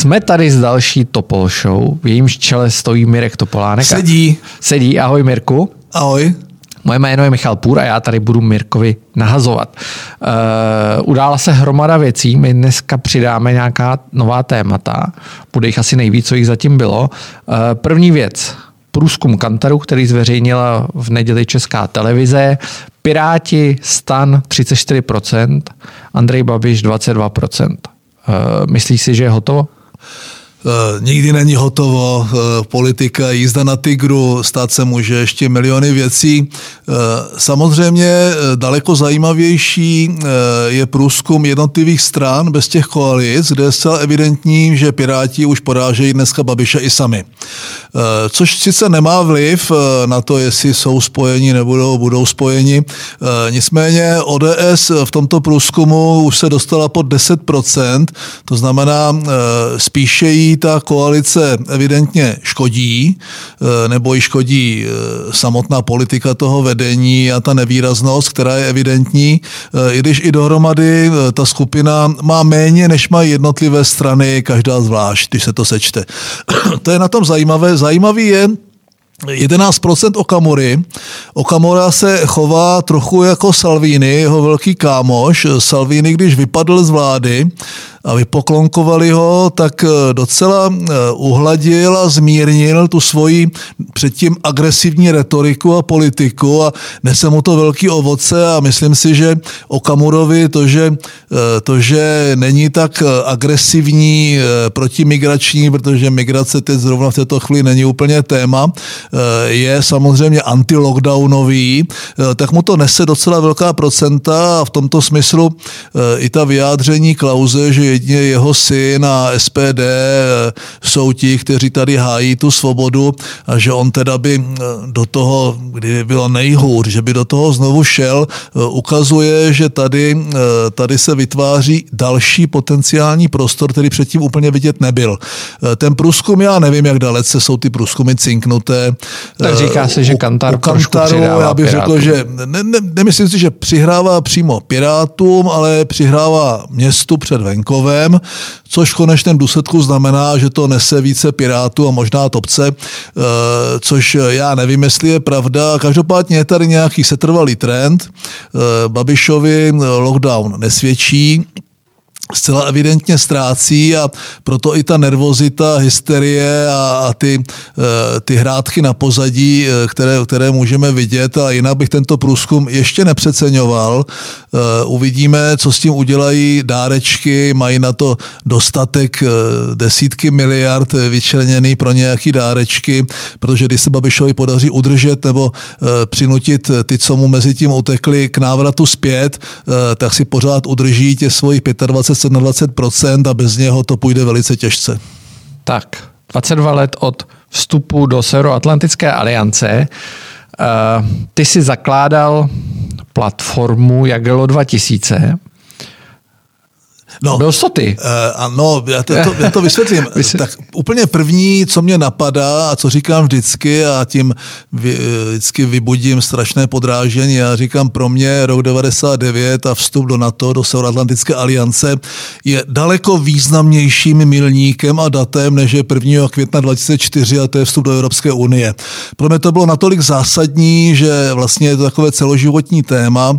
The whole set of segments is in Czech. Jsme tady s další Topol Show, v jejímž čele stojí Mirek Topolánek. Sedí. Ahoj Mirku. Ahoj. Moje jméno je Michal Půr a já tady budu Mirkovi nahazovat. Udála se hromada věcí, my dneska přidáme nějaká nová témata, bude jich asi nejvíc, co jich zatím bylo. První věc, průzkum Kantaru, který zveřejnila v neděli Česká televize, Piráti, STAN 34%, Andrej Babiš 22%. Myslíš si, že je hotovo? Nikdy není hotovo, politika, jízda na tygru, stát se může ještě miliony věcí. Samozřejmě daleko zajímavější je průzkum jednotlivých stran bez těch koalic, kde je zcela evidentní, že Piráti už porážejí dneska Babiše i sami. Což sice nemá vliv na to, jestli jsou spojeni nebo budou spojeni. Nicméně ODS v tomto průzkumu už se dostala pod 10%, to znamená spíše jí ta koalice evidentně škodí, nebo ji škodí samotná politika toho vedení a ta nevýraznost, která je evidentní, i když i dohromady ta skupina má méně, než mají jednotlivé strany, každá zvlášť, když se to sečte. To je na tom zajímavé. Zajímavý je 11% Okamury. Okamora se chová trochu jako Salvini, jeho velký kámoš. Salvini, když vypadl z vlády a vypoklonkovali ho, tak docela uhladil a zmírnil tu svoji předtím agresivní retoriku a politiku a nese mu to velký ovoce a myslím si, že Okamurovi to, že není tak agresivní protimigrační, protože migrace teď zrovna v této chvíli není úplně téma, je samozřejmě anti-lockdownový, tak mu to nese docela velká procenta a v tomto smyslu i ta vyjádření Klause, že jedině jeho syn a SPD jsou ti, kteří tady hájí tu svobodu a že on teda by do toho, kdyby bylo nejhůř, že by do toho znovu šel, ukazuje, že tady se vytváří další potenciální prostor, který předtím úplně vidět nebyl. Ten průzkum, já nevím, jak dalece jsou ty průzkumy cinknuté. Tak říká se, že Kantar trošku přihrává já bych Pirátům. Řekl, že nemyslím si, že přihrává přímo Pirátům, ale přihrává městu před venkovem, což v konečném důsledku znamená, že to nese více Pirátů a možná Topce, což já nevím, jestli je pravda. Každopádně je tady nějaký setrvalý trend. Babišovi lockdown nesvědčí, zcela evidentně ztrácí a proto i ta nervozita, hysterie a ty hrátky na pozadí, které můžeme vidět a jinak bych tento průzkum ještě nepřeceňoval. Uvidíme, co s tím udělají dárečky, mají na to dostatek desítky miliard vyčleněný pro nějaký dárečky, protože když se Babišovi podaří udržet nebo přinutit ty, co mu mezi tím utekli k návratu zpět, tak si pořád udrží těch svojich 25-27% a bez něho to půjde velice těžce. Tak, 22 let od vstupu do Severoatlantické aliance. Ty si zakládal platformu Jagiello 2000. No, byl jsi to ty. Ano, já to vysvětlím. Tak úplně první, co mě napadá a co říkám vždycky a tím vždycky vybudím strašné podráždění. Já říkám, pro mě rok 99 a vstup do NATO, do Severoatlantické aliance je daleko významnějším milníkem a datem, než je 1. května 2004 a to je vstup do Evropské unie. Pro mě to bylo natolik zásadní, že vlastně je to takové celoživotní téma,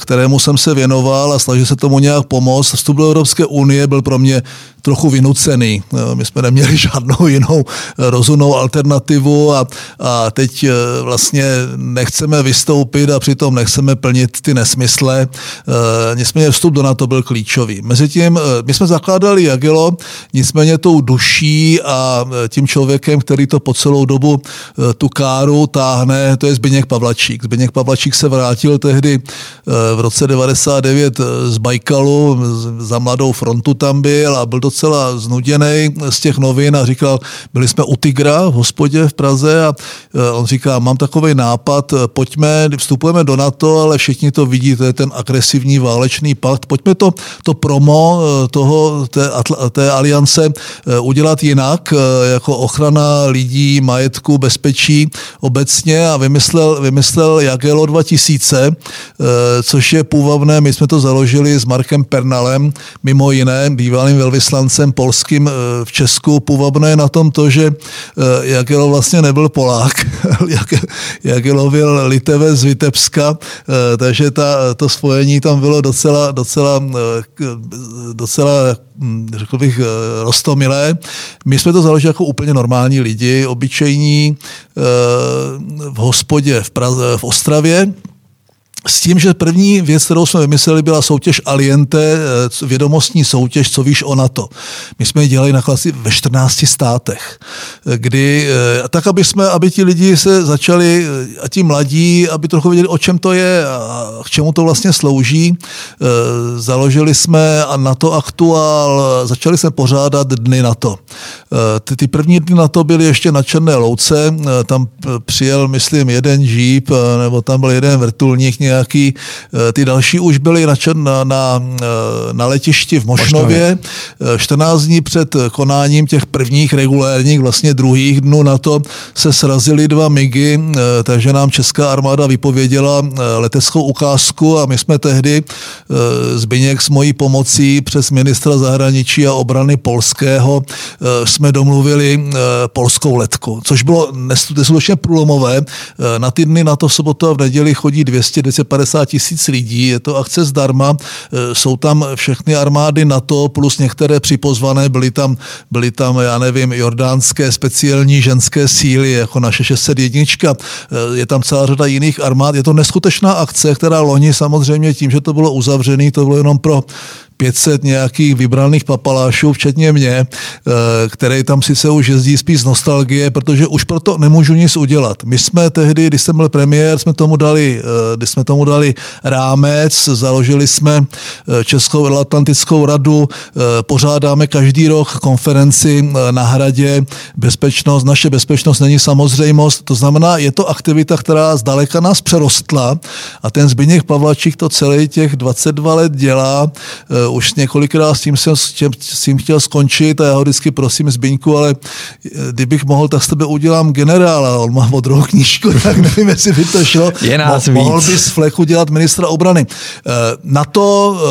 kterému jsem se věnoval a snažil se tomu nějak pomoct. Vstup do Evropské unie byl pro mě trochu vynucený. My jsme neměli žádnou jinou rozumnou alternativu a teď vlastně nechceme vystoupit a přitom nechceme plnit ty nesmysle. Nicméně vstup do NATO byl klíčový. Mezitím my jsme zakládali Jagiello, nicméně tou duší a tím člověkem, který to po celou dobu tu káru táhne, to je Zbyněk Pavlačík. Zbyněk Pavlačík se vrátil tehdy v roce 99 z Bajkalu, za Mladou frontu tam byl a byl docela znuděnej z těch novin a říkal, byli jsme u Tigra v hospodě v Praze a on říká, mám takovej nápad, pojďme, vstupujeme do NATO, ale všichni to vidí, to je ten agresivní válečný pakt, pojďme to promo toho, té aliance udělat jinak, jako ochrana lidí, majetku, bezpečí obecně a vymyslel Jagiello 2000, což je půvabné, my jsme to založili s Markem Pernalem, jsem mimo jiné bývalým velvyslancem polským v Česku. Půvabné je na tom to, že Jagiello vlastně nebyl Polák, Jagiello byl Litevec z Vitebska, takže to spojení tam bylo docela řekl bych, roztomilé. My jsme to založili jako úplně normální lidi, obyčejní, v hospodě v Praze, v Ostravě. S tím, že první věc, kterou jsme vymysleli, byla soutěž Aliente, vědomostní soutěž, co víš o NATO. My jsme ji dělali na klasi ve 14 státech, kdy tak, aby ti lidi se začali, a ti mladí, aby trochu věděli, o čem to je a k čemu to vlastně slouží. Založili jsme NATO Aktuál, začali jsme pořádat dny NATO. Ty první dny NATO byly ještě na Černé Louce, tam přijel, myslím, jeden žíp, nebo tam byl jeden vrtulník, nějaký, ty další už byly na letišti v Mošnově. 14 dní před konáním těch prvních regulérních, vlastně druhých dnů na to se srazily dva MIGy, takže nám česká armáda vypověděla leteckou ukázku a my jsme tehdy Zbyněk s mojí pomocí přes ministra zahraničí a obrany polského jsme domluvili polskou letku, což bylo neskutečně průlomové. Na ty dny na to v sobotu a v neděli chodí 250 tisíc lidí, je to akce zdarma, jsou tam všechny armády NATO, plus některé připozvané, byly tam, já nevím, jordánské speciální ženské síly, jako naše 601, je tam celá řada jiných armád, je to neskutečná akce, která loni samozřejmě tím, že to bylo uzavřené, to bylo jenom pro 500 nějakých vybraných papalášů, včetně mě, který tam sice už jezdí spíš z nostalgie, protože už proto nemůžu nic udělat. My jsme tehdy, když jsem byl premiér, jsme tomu dali rámec, založili jsme Českou atlantickou radu, pořádáme každý rok konferenci na Hradě, bezpečnost, naše bezpečnost není samozřejmost, to znamená, je to aktivita, která zdaleka nás přerostla a ten Zbyněk Pavlačík to celý těch 22 let dělá, už několikrát s tím chtěl skončit a já ho vždycky prosím, Zbyňku, ale kdybych mohl, tak s tebe udělám generála. On má modrou knížku, tak nevím, jestli by to šlo. Mohl by z fleku dělat ministra obrany.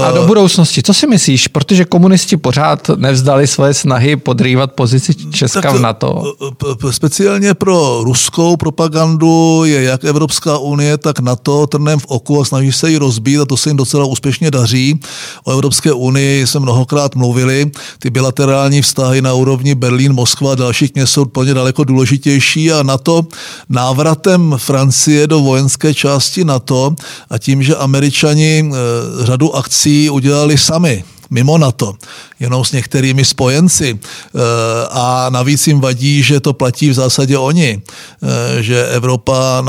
A do budoucnosti, co si myslíš? Protože komunisti pořád nevzdali své snahy podrývat pozici Česka v NATO. Speciálně pro ruskou propagandu je jak Evropská unie, tak NATO trnem v oku a snaží se ji rozbít a to se jim docela úspěšně daří. O Evropské unii se mnohokrát mluvili, ty bilaterální vztahy na úrovni Berlín, Moskva a dalších měst jsou plně daleko důležitější a NATO návratem Francie do vojenské části NATO a tím, že Američani řadu akcí udělali sami, mimo NATO, jenom s některými spojenci. A navíc jim vadí, že to platí v zásadě oni, že Evropa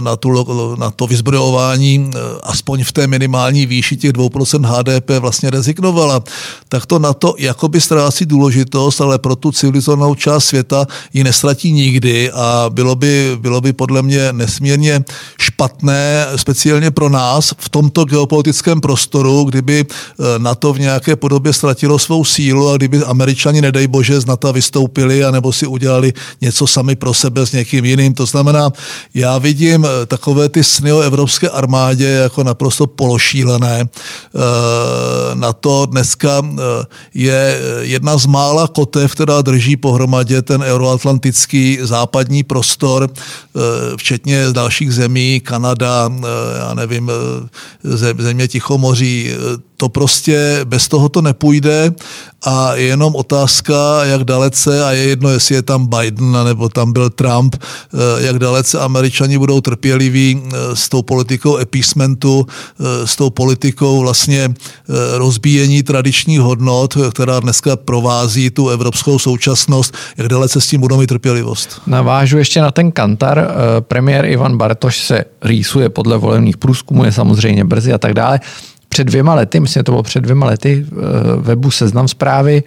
na to vyzbrojování aspoň v té minimální výši těch 2% HDP vlastně rezignovala. Tak to NATO jakoby ztrácí důležitost, ale pro tu civilizovanou část světa ji nestratí nikdy a bylo by podle mě nesmírně špatné, speciálně pro nás v tomto geopolitickém prostoru, kdyby NATO v nějaké podobě ztratilo svou sílu a kdyby Američani, nedej bože, z NATO vystoupili anebo si udělali něco sami pro sebe s někým jiným. To znamená, já vidím takové ty sny o evropské armádě jako naprosto pološílené. NATO dneska je jedna z mála kotev, která drží pohromadě ten euroatlantický západní prostor, včetně dalších zemí, Kanada, já nevím, země Tichomoří, to prostě bez toho to nepůjde a je jenom otázka, jak dalece, a je jedno, jestli je tam Biden nebo tam byl Trump, jak dalece Američani budou trpěliví s tou politikou appeasementu, s tou politikou vlastně rozbíjení tradičních hodnot, která dneska provází tu evropskou současnost, jak dalece s tím budou mít trpělivost. Navážu ještě na ten Kantar. Premiér Ivan Bartoš se rýsuje podle volebních průzkumů, je samozřejmě brzy a tak dále. Před dvěma lety webu Seznam zprávy,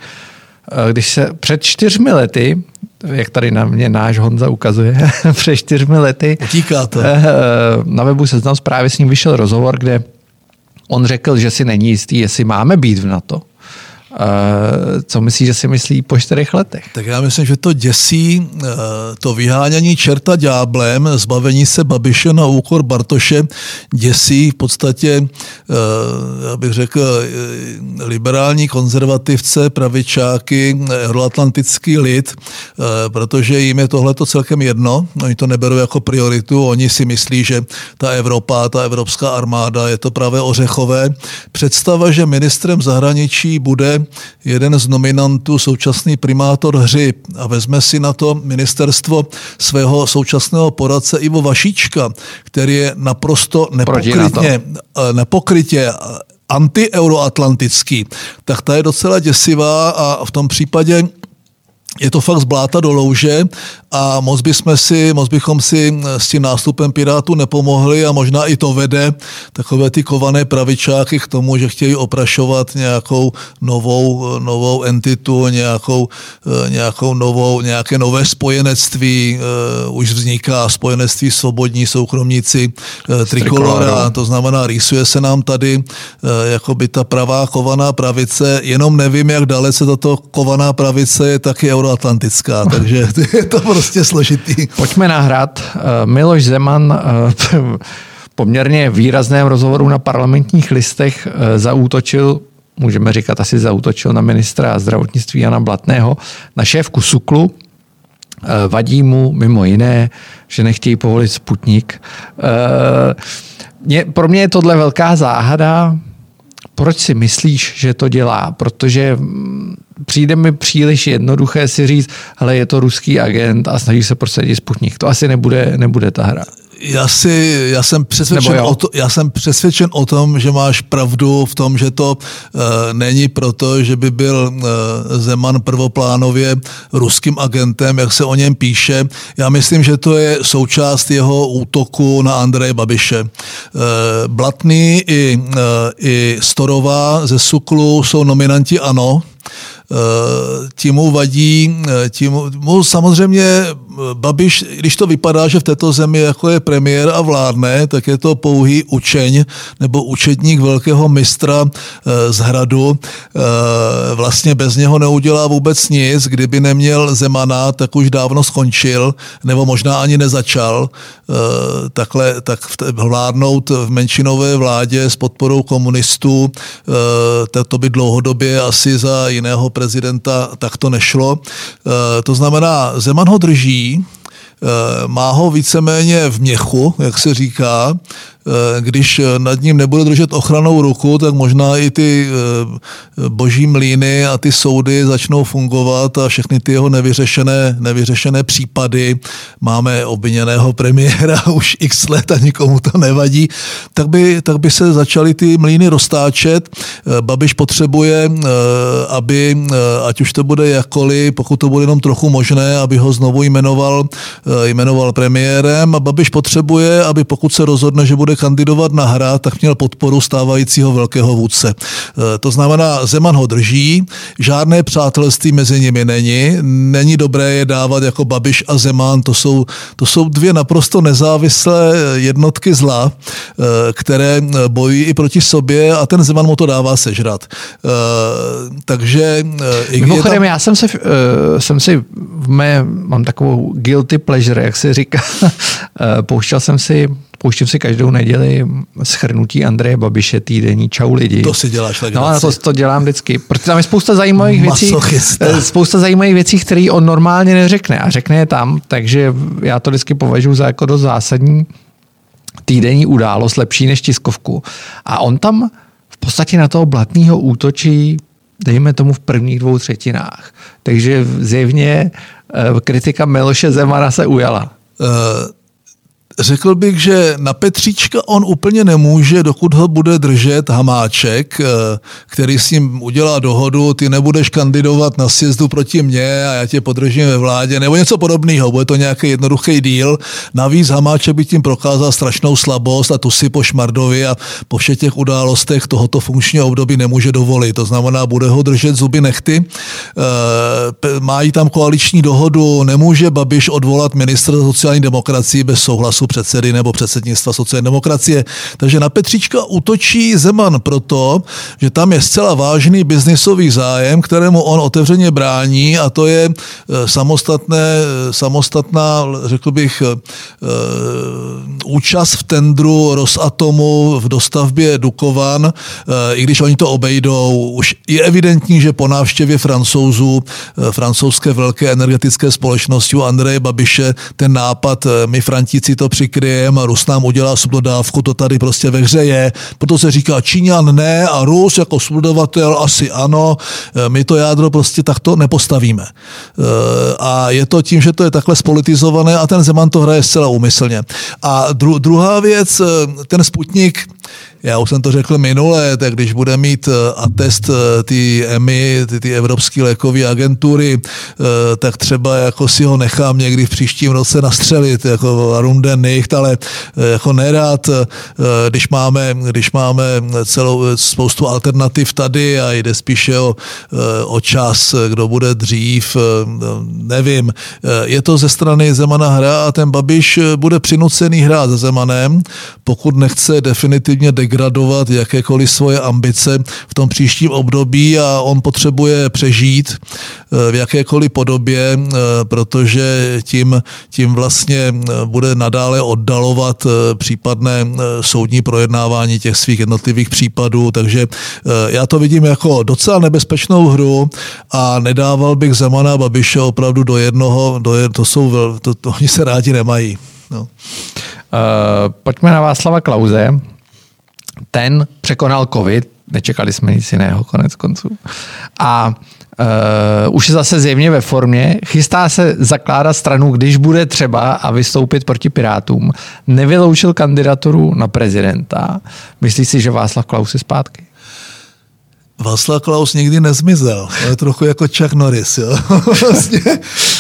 když se před 4 lety, jak tady na mě náš Honza ukazuje, před 4 lety na webu Seznam zprávy s ním vyšel rozhovor, kde on řekl, že si není jistý, jestli máme být v NATO. Co myslíš, že si myslí po 4 letech? Tak já myslím, že to děsí to vyhánění čerta ďáblem, zbavení se Babiše na úkor Bartoše děsí v podstatě, já bych řekl, liberální konzervativce, pravičáky, euroatlantický lid, protože jim je tohleto celkem jedno. Oni to neberou jako prioritu, oni si myslí, že ta Evropa, ta evropská armáda je to právě ořechové. Představa, že ministrem zahraničí bude jeden z nominantů, současný primátor Hřib, a vezme si na to ministerstvo svého současného poradce Ivo Vašíčka, který je naprosto nepokrytě anti-euroatlantický, tak ta je docela děsivá a v tom případě je to fakt z bláta do louže a moc bychom si s tím nástupem Pirátů nepomohli a možná i to vede takové ty kované pravičáky k tomu, že chtějí oprašovat nějakou novou entitu, nějaké nové spojenectví. Už vzniká spojenectví svobodní soukromníci Trikolora, to znamená, rýsuje se nám tady jakoby ta pravá kovaná pravice, jenom nevím, jak dalece tato kovaná pravice je taky euroatlantická, takže je to prostě složitý. Pojďme nahrát. Miloš Zeman poměrně výrazném rozhovoru na Parlamentních listech zaútočil, můžeme říkat asi zaútočil na ministra zdravotnictví Jana Blatného, na šéfku Suklu. Vadí mu mimo jiné, že nechtějí povolit Sputnik. Pro mě je tohle velká záhada. Proč si myslíš, že to dělá? Protože přijde mi příliš jednoduché si říct, hele, je to ruský agent a snaží se prosadit Sputnik. To asi nebude ta hra. Já jsem přesvědčen o tom, že máš pravdu v tom, že to není proto, že by byl Zeman prvoplánově ruským agentem, jak se o něm píše. Já myslím, že to je součást jeho útoku na Andreje Babiše. Blatný i Storová ze Suklu jsou nominanti ANO. Tím mu vadí, samozřejmě Babiš, když to vypadá, že v této zemi jako je premiér a vládne, tak je to pouhý učeň nebo učedník velkého mistra z Hradu. Vlastně bez něho neudělá vůbec nic. Kdyby neměl Zemana, tak už dávno skončil, nebo možná ani nezačal. Tak vládnout v menšinové vládě s podporou komunistů, to by dlouhodobě asi za jiného prezidenta tak to nešlo. To znamená, Zeman ho drží, má ho víceméně v měchu, jak se říká. Když nad ním nebude držet ochranou ruku, tak možná i ty boží mlýny a ty soudy začnou fungovat a všechny ty jeho nevyřešené případy, máme obviněného premiéra už x let a nikomu to nevadí, tak by se začaly ty mlýny roztáčet. Babiš potřebuje, aby, ať už to bude jakkoliv, pokud to bude jenom trochu možné, aby ho znovu jmenoval premiérem, a Babiš potřebuje, aby pokud se rozhodne, že bude kandidovat na Hrad, tak měl podporu stávajícího velkého vůdce. To znamená, Zeman ho drží, žádné přátelství mezi nimi není, není dobré je dávat jako Babiš a Zeman, to jsou dvě naprosto nezávislé jednotky zla, které bojují i proti sobě a ten Zeman mu to dává sežrat. Takže... Mimochodem, já jsem si mám takovou guilty pleasure, jak se říká, pouštím si každou neděli shrnutí Andreje Babiše, týdenní Čau lidi. To si děláš legraci. No a to dělám vždycky, protože tam je spousta zajímavých věcí, které on normálně neřekne a řekne je tam, takže já to vždycky považuji za jako dost zásadní týdenní událost, lepší než tiskovku. A on tam v podstatě na toho Blatného útočí, dejme tomu v prvních 2/3. Takže zjevně kritika Miloše Zemana se ujala. Řekl bych, že na Petříčka on úplně nemůže, dokud ho bude držet Hamáček, který s ním udělá dohodu, ty nebudeš kandidovat na sjezdu proti mně a já tě podržím ve vládě, nebo něco podobného, bude to nějaký jednoduchý deal. Navíc Hamáček by tím prokázal strašnou slabost a tu si po Šmardovi a po všech těch událostech tohoto funkčního období nemůže dovolit. To znamená, bude ho držet zuby nechty. Mají tam koaliční dohodu, nemůže Babiš odvolat ministra sociální demokracie bez souhlasu postu předsedy nebo předsednictva sociální demokracie. Takže na Petříčka útočí Zeman proto, že tam je zcela vážný biznisový zájem, kterému on otevřeně brání, a to je samostatná, řekl bych, účast v tendru Rosatomu v dostavbě Dukovan, i když oni to obejdou. Už je evidentní, že po návštěvě Francouzů, francouzské velké energetické společnosti u Andreje Babiše, ten nápad, my Frantici to přikryjeme, Rus nám udělá subdodávku, to tady prostě ve hře je. Proto se říká Číňan ne a Rus jako subdodavatel asi ano, my to jádro prostě takto nepostavíme. A je to tím, že to je takhle spolitizované a ten Zeman to hraje zcela úmyslně. A druhá věc, ten Sputnik, já už jsem to řekl minule, tak když bude mít atest ty EMI, ty Evropské lékové agentury, tak třeba jako si ho nechám někdy v příštím roce nastřelit, jako runde nicht, ale jako nerád, když máme celou spoustu alternativ tady a jde spíše o čas, kdo bude dřív, nevím. Je to ze strany Zemana hra a ten Babiš bude přinucený hrát se Zemanem, pokud nechce definitivně degradovat jakékoliv svoje ambice v tom příštím období, a on potřebuje přežít v jakékoliv podobě, protože tím vlastně bude nadále oddalovat případné soudní projednávání těch svých jednotlivých případů, takže já to vidím jako docela nebezpečnou hru a nedával bych Zemana a Babiše opravdu do jednoho, oni se rádi nemají. No. Pojďme na Václava Klause. Ten překonal covid, nečekali jsme nic jiného konec konců. A už je zase zjevně ve formě, chystá se zakládat stranu, když bude třeba, a vystoupit proti Pirátům. Nevyloučil kandidaturu na prezidenta. Myslíš si, že Václav Klaus je zpátky? Václav Klaus nikdy nezmizel. Je trochu jako Chuck Norris. Jo? Vlastně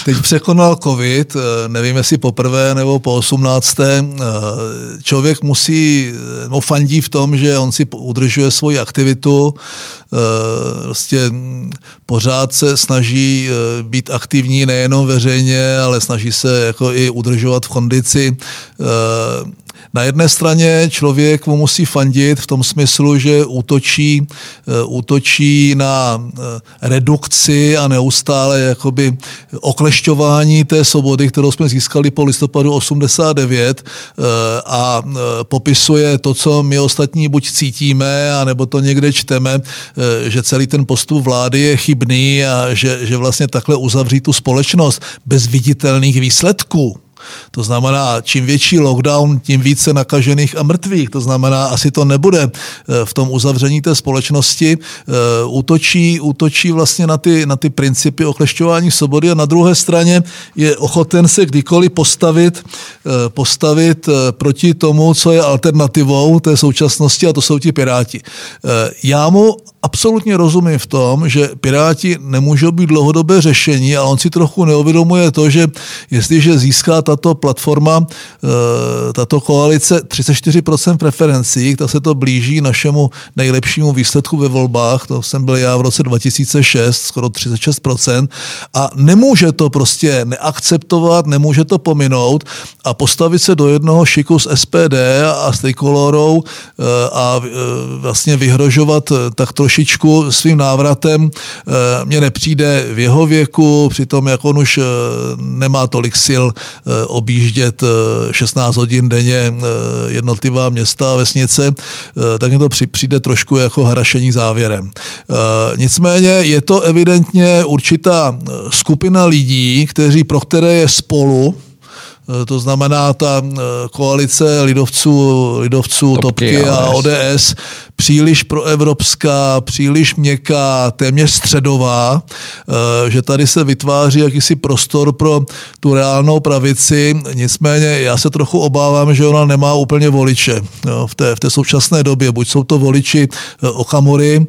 teď překonal covid, nevím, jestli poprvé nebo po 18. Člověk fandí v tom, že on si udržuje svoji aktivitu, vlastně pořád se snaží být aktivní nejenom veřejně, ale snaží se jako i udržovat v kondici. Na jedné straně člověk mu musí fandit v tom smyslu, že útočí na redukci a neustále jakoby oklešťování té svobody, kterou jsme získali po listopadu 89, a popisuje to, co my ostatní buď cítíme, anebo to někde čteme, že celý ten postup vlády je chybný a že vlastně takhle uzavří tu společnost bez viditelných výsledků. To znamená, čím větší lockdown, tím více nakažených a mrtvých. To znamená, asi to nebude v tom uzavření té společnosti. Útočí vlastně na ty principy oklešťování svobody, a na druhé straně je ochoten se kdykoliv postavit proti tomu, co je alternativou té současnosti, a to jsou ti Piráti. Já mu absolutně rozumím v tom, že Piráti nemůžou být dlouhodobé řešení, ale on si trochu neuvědomuje to, že jestliže získá tato platforma, tato koalice 34% preferencí, tak se to blíží našemu nejlepšímu výsledku ve volbách, to jsem byl já v roce 2006, skoro 36%, a nemůže to prostě neakceptovat, nemůže to pominout a postavit se do jednoho šiku s SPD a s Trikolorou a vlastně vyhrožovat tak trošičku svým návratem, mně nepřijde v jeho věku, přitom jak on už nemá tolik sil objíždět 16 hodin denně jednotlivá města a vesnice, tak mi to přijde trošku jako harašení závěrem. Nicméně je to evidentně určitá skupina lidí, pro které je spolu, to znamená ta koalice lidovců Topky a ODS, příliš proevropská, příliš měkká, téměř středová, že tady se vytváří jakýsi prostor pro tu reálnou pravici. Nicméně já se trochu obávám, že ona nemá úplně voliče v té současné době. Buď jsou to voliči Okamury,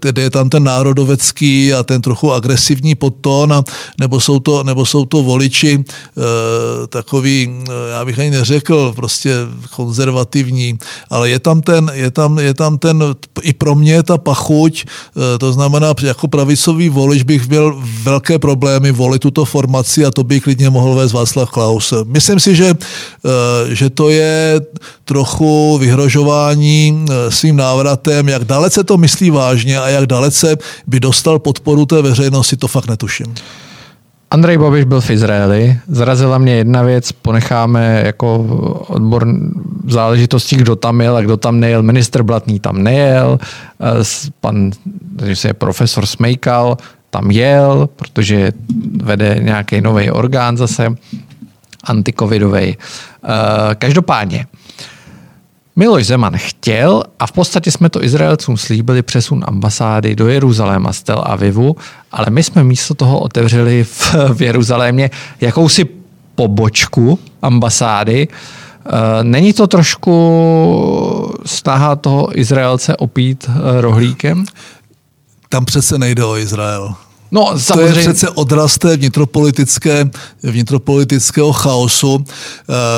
kde je tam ten národovecký a ten trochu agresivní podtón, nebo jsou to voliči takový, já bych ani neřekl, prostě konzervativní, ale je tam tam ten, i pro mě ta pachuť, to znamená jako pravicový volič bych měl velké problémy volit tuto formaci a to by klidně mohl vést Václav Klaus. Myslím si, že to je trochu vyhrožování svým návratem, jak dalece to myslí vážně a jak dalece by dostal podporu té veřejnosti, to fakt netuším. Andrej Babiš byl v Izraeli, zarazila mě jedna věc, ponecháme jako odbor záležitostí, kdo tam jel a kdo tam nejel. Ministr Blatný tam nejel, pan, že se je profesor Smejkal, tam jel, protože vede nějaký nový orgán zase, antikovidovej. Každopádně, Miloš Zeman chtěl a v podstatě jsme to Izraelcům slíbili přesun ambasády do Jeruzaléma z Tel Avivu, ale my jsme místo toho otevřeli v Jeruzalémě jakousi pobočku ambasády. Není to trošku snaha toho Izraelce opít rohlíkem? Tam přece nejde o Izrael. No, samozřejmě. To je přece odraz té vnitropolitického chaosu.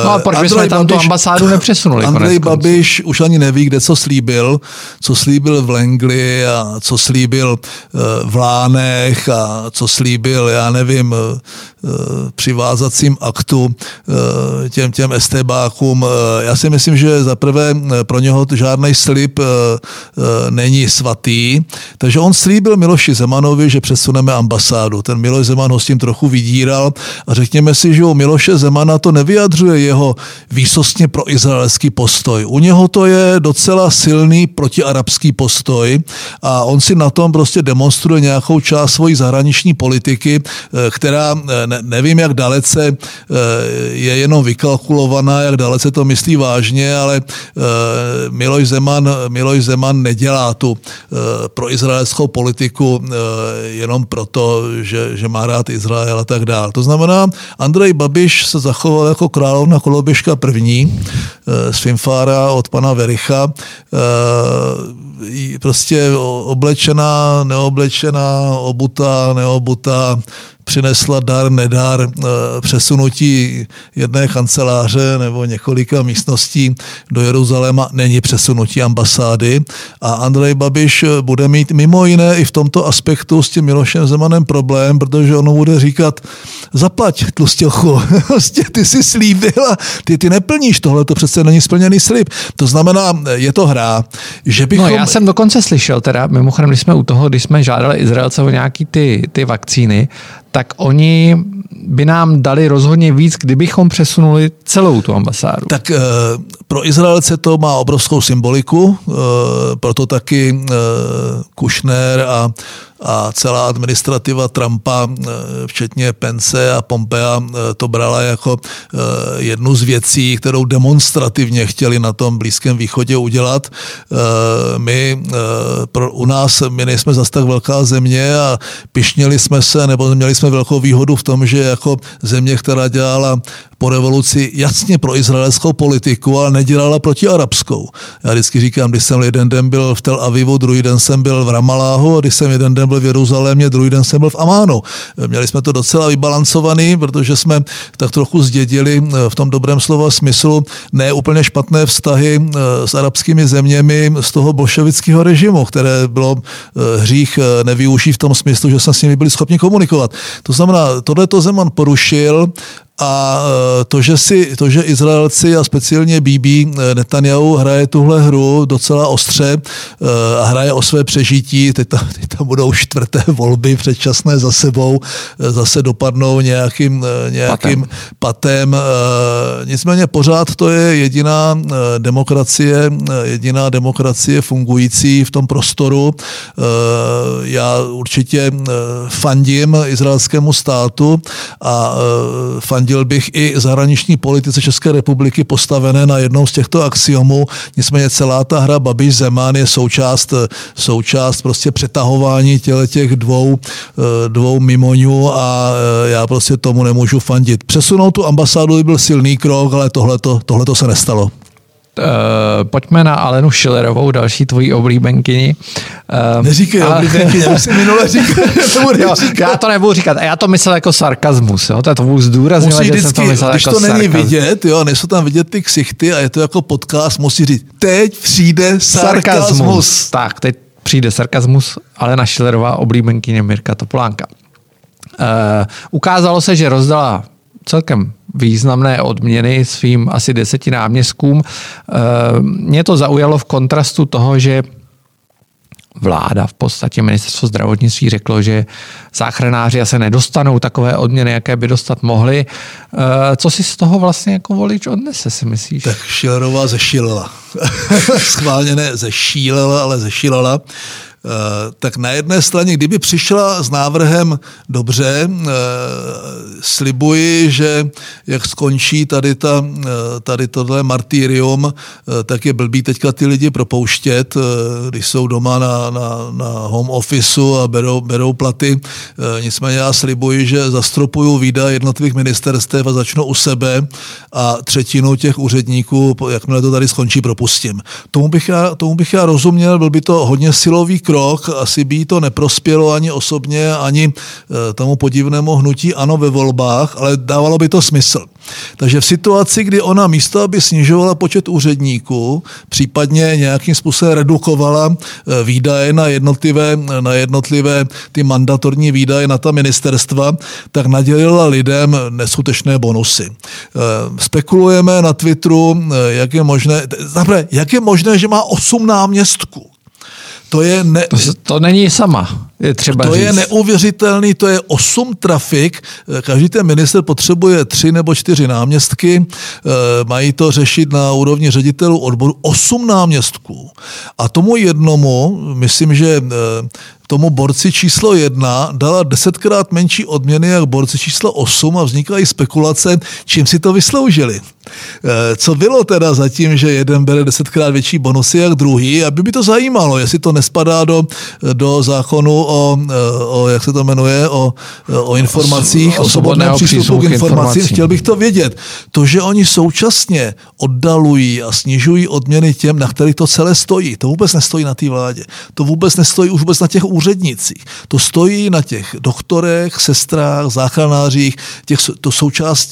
No a proč bychom tam tu ambasádu nepřesunuli? Andrej Babiš už ani neví, kde co slíbil v Langley a co slíbil v Lánech a co slíbil, já nevím, přivázacím aktu těm estebákům. Já si myslím, že zaprvé pro něho žádný slib není svatý. Takže on slíbil Miloši Zemanovi, že přesuneme ambasádu. Ten Miloš Zeman ho s tím trochu vydíral a řekněme si, že u Miloše Zemana to nevyjadřuje jeho výsostně proizraelský postoj. U něho to je docela silný protiarabský postoj a on si na tom prostě demonstruje nějakou část svojí zahraniční politiky, která nevím, jak dalece je jenom vykalkulovaná, jak dalece to myslí vážně, ale Miloš Zeman nedělá tu proizraelskou politiku jenom proto, že má rád Izrael a tak dál. To znamená, Andrej Babiš se zachoval jako královna Koloběžka první z Finfára od pana Vericha. Prostě oblečená, neoblečená, obutá, neobutá, přinesla dar, nedar, přesunutí jedné kanceláře nebo několika místností do Jeruzaléma není přesunutí ambasády a Andrej Babiš bude mít mimo jiné i v tomto aspektu s tím Milošem Zemanem problém, protože on bude říkat, zaplať tlustěchu, ty jsi slíbil a ty neplníš, tohle to přece není splněný slib. To znamená, je to hra, že bychom... No já jsem dokonce slyšel, teda mimochodem, když jsme u toho, když jsme žádali Izraelce o nějaký ty vakcíny, tak oni by nám dali rozhodně víc, kdybychom přesunuli celou tu ambasádu. Tak pro Izraelce to má obrovskou symboliku, proto taky Kushner a celá administrativa Trumpa, včetně Pence a Pompea, to brala jako jednu z věcí, kterou demonstrativně chtěli na tom Blízkém východě udělat. My nejsme zas tak velká země a pyšnili jsme se, nebo měli jsme velkou výhodu v tom, že jako země, která dělala po revoluci jasně pro izraelskou politiku, ale nedělala proti arabskou. Já vždycky říkám, když jsem jeden den byl v Tel Avivu, druhý den jsem byl v Ramaláhu, a když jsem jeden den byl v Jeruzalémě, druhý den jsem byl v Amánu. Měli jsme to docela vybalancovaný, protože jsme tak trochu zdědili v tom dobrém slova smyslu ne úplně špatné vztahy s arabskými zeměmi z toho bolševického režimu, které bylo hřích nevyužít v tom smyslu, že jsme s nimi byli schopni komunikovat. To znamená, tohleto Zeman porušil. A to, že Izraelci a speciálně Bibi Netanyahu hraje tuhle hru docela ostře a hraje o své přežití, teď tam budou čtvrté volby předčasné za sebou, zase dopadnou nějakým patem. Nicméně pořád to je jediná demokracie fungující v tom prostoru. Já určitě fandím izraelskému státu a fandil bych i zahraniční politice České republiky postavené na jednou z těchto axiomů. Nicméně celá ta hra Babiš-Zeman je součást prostě přetahování těch dvou mimoňů a já prostě tomu nemůžu fandit. Přesunout tu ambasádu by byl silný krok, ale tohleto se nestalo. Pojďme na Alenu Schillerovou, další tvojí oblíbenkyni. Neříkej, já už jsem minule říkal, já to nebudu říkat. Já to myslel jako sarkazmus, jo? To je to budu zdůrazňovat, že jsem to myslel jako sarkazmus. Když to není vidět, jo, nejsou tam vidět ty ksichty a je to jako podcast, musí říct, teď přijde sarkazmus. Tak, teď přijde sarkazmus, Alena Schillerová, oblíbenkyně Mirka Topolánka. Ukázalo se, že rozdala celkem významné odměny svým asi 10 náměstkům. Mě to zaujalo v kontrastu toho, že vláda, v podstatě ministerstvo zdravotnictví řeklo, že záchranáři asi nedostanou takové odměny, jaké by dostat mohli. Co si z toho vlastně jako volič odnese, si myslíš? Tak Schillerová zešílela. Schválně ne zešílela, ale zešílela. Tak na jedné straně, kdyby přišla s návrhem dobře, slibuji, že jak skončí tady tohle martyrium, tak je blbý teďka ty lidi propouštět, když jsou doma na home officeu a berou platy. Nicméně já slibuji, že zastropuju výdaje jednotlivých ministerstev a začnu u sebe a třetinu těch úředníků, jakmile to tady skončí, propustím. Tomu bych já rozuměl, byl by to hodně silový krok, asi by to neprospělo ani osobně, ani tomu podivnému hnutí ANO ve volbách, ale dávalo by to smysl. Takže v situaci, kdy ona místo, aby snižovala počet úředníků, případně nějakým způsobem redukovala výdaje na jednotlivé ty mandatorní výdaje na ta ministerstva, tak nadělila lidem neskutečné bonusy. Spekulujeme na Twitteru, jak je možné, že má 8 náměstků. To není sama. Je neuvěřitelný, to je 8 trafik, každý ten minister potřebuje 3 nebo 4 náměstky, mají to řešit na úrovni ředitelů odboru, 8 náměstků. A tomu jednomu, myslím, že tomu borci číslo 1 dala 10krát menší odměny jak borci číslo 8 a vznikají spekulace, čím si to vysloužili. Co bylo teda zatím, že jeden bere 10krát větší bonusy jak druhý, aby by to zajímalo, jestli to nespadá do zákonu o jak se to jmenuje, o informacích, o svobodném přístupu k informacím. Chtěl bych to vědět. To, že oni současně oddalují a snižují odměny těm, na kterých to celé stojí. To vůbec nestojí na té vládě. To vůbec nestojí už vůbec na těch úřednicích. To stojí na těch doktorech, sestrách, záchranářích,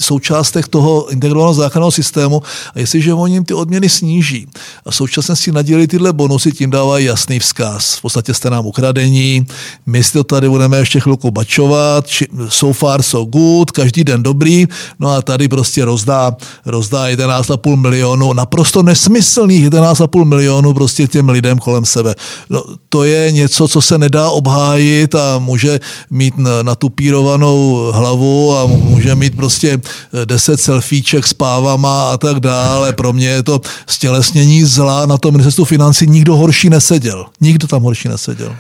součástech toho integrovaného záchranného systému. A jestliže oni jim ty odměny sníží a současně si nadělí tyhle bonusy, tím dávají jasný vzkaz. V podstatě jste nám ukradení, my si to tady budeme ještě chvilku bačovat, so far so good, každý den dobrý, no a tady prostě rozdá 11,5 milionu, naprosto nesmyslných 11,5 milionu prostě těm lidem kolem sebe. No, to je něco, co se nedá obhájit a může mít natupírovanou hlavu a může mít prostě 10 selfieček s pávama a tak dále. Pro mě je to stělesnění zla, na tom ministerstvu financí nikdo horší neseděl. Nikdo tam horší neseděl.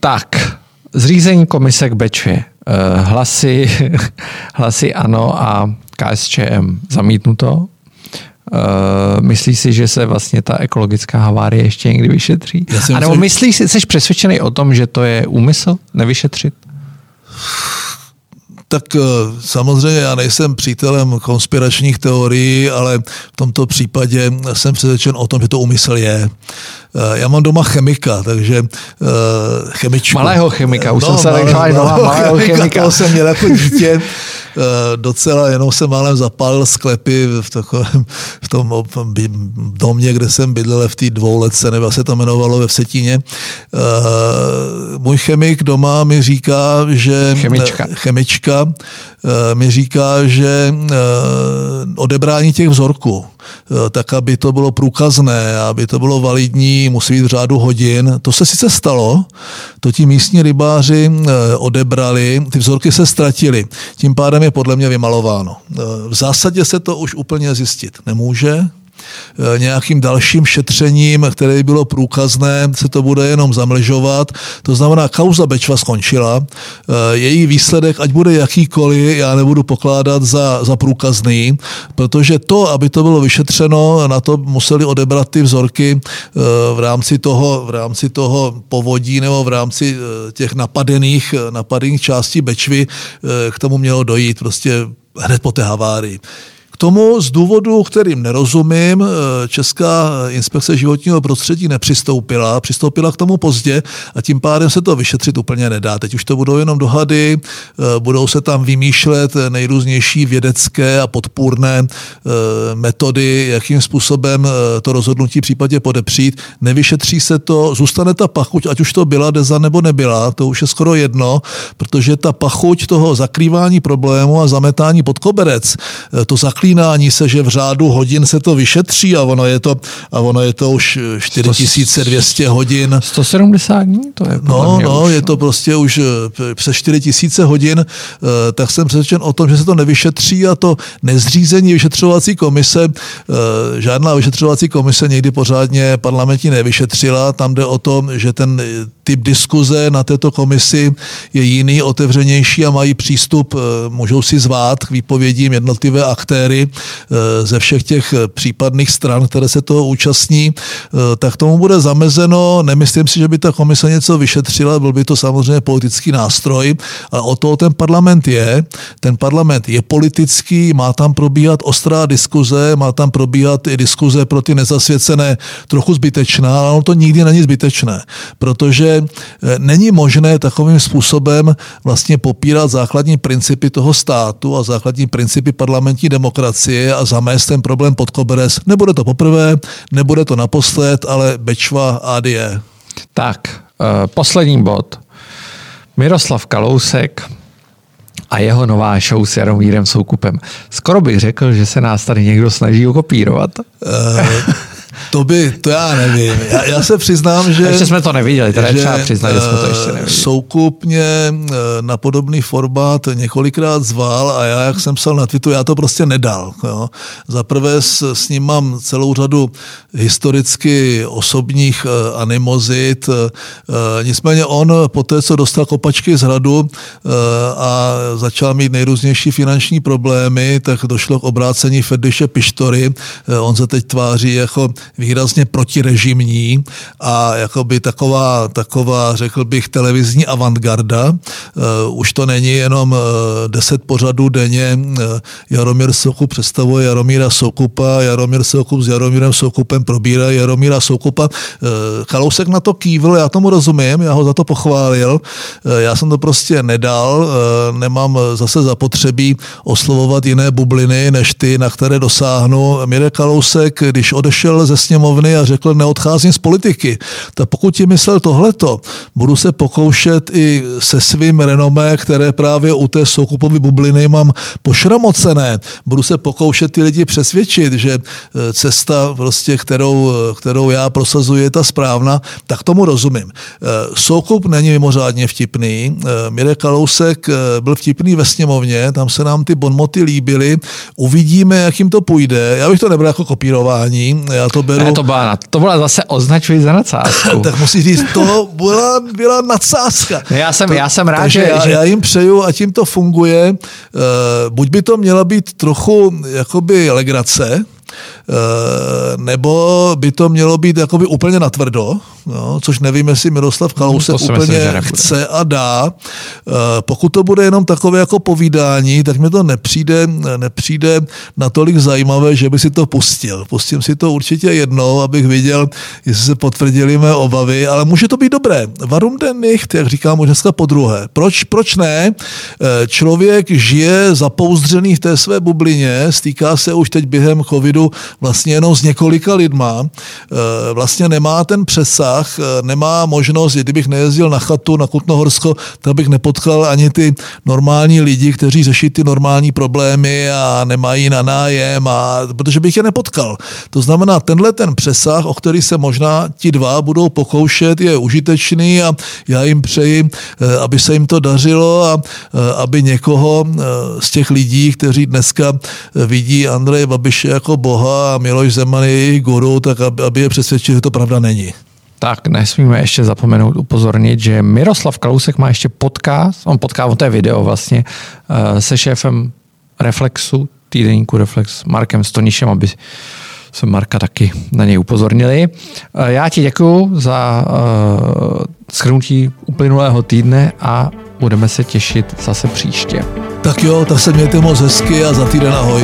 Tak, zřízení komise k Bečvě. Hlasy ANO a KSČM zamítnuto. Myslíš si, že se vlastně ta ekologická havárie ještě někdy vyšetří? A nebo myslíš si, jsi přesvědčený o tom, že to je úmysl nevyšetřit? Tak samozřejmě já nejsem přítelem konspiračních teorií, ale v tomto případě jsem přesvědčen o tom, že to úmysl je. Já mám doma chemika, takže chemičku. Malého chemika, už jsem se nechal malého chemika. To jsem měl jako dítě. Docela, jenom jsem málem zapálil sklepy v tom domě, kde jsem bydlel v té dvouletce, nebo se to jmenovalo ve Vsetíně. Můj chemik doma mi říká, že... Chemička mi říká, že odebrání těch vzorků, tak aby to bylo průkazné, aby to bylo validní, musí být v řádu hodin. To se sice stalo, to ti místní rybáři odebrali, ty vzorky se ztratily. Tím pádem je podle mě vymalováno. V zásadě se to už úplně zjistit nemůže. Nějakým dalším šetřením, které bylo průkazné, se to bude jenom zamlžovat. To znamená, kauza Bečva skončila. Její výsledek, ať bude jakýkoliv, já nebudu pokládat za průkazný, protože to, aby to bylo vyšetřeno, na to museli odebrat ty vzorky v rámci toho povodí nebo v rámci těch napadených částí Bečvy. K tomu mělo dojít prostě hned po té havárii. tomu z důvodu, kterým nerozumím, Česká inspekce životního prostředí nepřistoupila k tomu pozdě a tím pádem se to vyšetřit úplně nedá. Teď už to budou jenom dohady, budou se tam vymýšlet nejrůznější vědecké a podpůrné metody, jakým způsobem to rozhodnutí případně podepřít. Nevyšetří se to, zůstane ta pachuť, ať už to byla DEZA nebo nebyla, to už je skoro jedno, protože ta pachuť toho zakrývání problému a zametání pod koberec, to zaklínání se, že v řádu hodin se to vyšetří a ono je to už 4200 hodin. 170 dní? To je je to prostě už přes 4000 hodin, tak jsem přesvědčen o tom, že se to nevyšetří a to nezřízení vyšetřovací komise, žádná vyšetřovací komise někdy pořádně parlamentní nevyšetřila, tam jde o to, že ten typ diskuze na této komisi je jiný, otevřenější a mají přístup, můžou si zvát k výpovědím jednotlivé aktéry ze všech těch případných stran, které se toho účastní, tak tomu bude zamezeno. Nemyslím si, že by ta komise něco vyšetřila, byl by to samozřejmě politický nástroj, ale o to ten parlament je. Ten parlament je politický, má tam probíhat ostrá diskuze, má tam probíhat i diskuze pro ty nezasvěcené trochu zbytečná, ale ono to nikdy není zbytečné, protože není možné takovým způsobem vlastně popírat základní principy toho státu a základní principy parlamentní demokracie a zamést ten problém pod koberec. Nebude to poprvé, nebude to naposled, ale Bečva ADE. Tak, poslední bod. Miroslav Kalousek a jeho nová show s Jaromírem Soukupem. Skoro bych řekl, že se nás tady někdo snaží okopírovat. To já nevím. Já se přiznám, že... Ještě jsme to neviděli, teda třeba přiznat, že jsme to ještě neviděli. Soukup mě na podobný formát několikrát zval a já, jak jsem psal na Twitteru, já to prostě nedal. Jo. Zaprvé s ním mám celou řadu historicky osobních animozit. Nicméně on poté, co dostal kopačky z hradu a začal mít nejrůznější finanční problémy, tak došlo k obrácení Ferdiše Pištory. On se teď tváří jako výrazně protirežimní a jakoby taková, řekl bych, televizní avantgarda. Už to není jenom 10 pořadů denně. Jaromír Soukup představuje Jaromíra Soukupa, Jaromír Soukup s Jaromírem Soukupem probírá Jaromíra Soukupa. Kalousek na to kývl, já tomu rozumím, já ho za to pochválil. Já jsem to prostě nedal, nemám zase zapotřebí oslovovat jiné bubliny, než ty, na které dosáhnu. Mirek Kalousek, když odešel ze sněmovny a řekl, neodcházím z politiky. Tak pokud ti myslel tohleto, budu se pokoušet i se svým renomé, které právě u té Soukupové bubliny mám pošramocené, budu se pokoušet ty lidi přesvědčit, že cesta, prostě, kterou já prosazuji, je ta správná, tak tomu rozumím. Soukup není mimořádně vtipný. Mirek Kalousek byl vtipný ve sněmovně, tam se nám ty bonmoty líbily. Uvidíme, jak jim to půjde. Já bych to nebral jako kopírování, já to beru... To byla zase označují za nadsázku. Tak musíš říct, to byla nadsázka. Já jsem rád, že... Já jim přeju, ať jim to funguje. Buď by to měla být trochu jakoby legrace, nebo by to mělo být jakoby úplně natvrdo, no, což nevím, jestli Miroslav Kalousek úplně chce a dá. Pokud to bude jenom takové jako povídání, tak mi to nepřijde natolik zajímavé, že by si to pustil. Pustím si to určitě jednou, abych viděl, jestli se potvrdily mé obavy, ale může to být dobré. Warum denn nicht, jak říkám už dneska podruhé. Proč ne? Člověk žije zapouzdřený v té své bublině, stýká se už teď během covidu vlastně jenom s několika lidma, vlastně nemá ten přesah, nemá možnost, kdybych nejezdil na chatu, na Kutnohorsko, tak bych nepotkal ani ty normální lidi, kteří řeší ty normální problémy a nemají na nájem, protože bych je nepotkal. To znamená, tenhle ten přesah, o který se možná ti dva budou pokoušet, je užitečný a já jim přeji, aby se jim to dařilo a aby někoho z těch lidí, kteří dneska vidí Andreje Babiše jako boha a Miloš Zeman je jejich guru, tak aby je přesvědčil, že to pravda není. Tak, nesmíme ještě zapomenout upozornit, že Miroslav Kalousek má ještě podcast, on potkává to video vlastně, se šéfem Reflexu, týdeníku Reflex, Markem Stonišem, aby se Marka taky na něj upozornili. Já ti děkuju za shrnutí uplynulého týdne a budeme se těšit zase příště. Tak jo, tak se mějte moc hezky a za týden ahoj.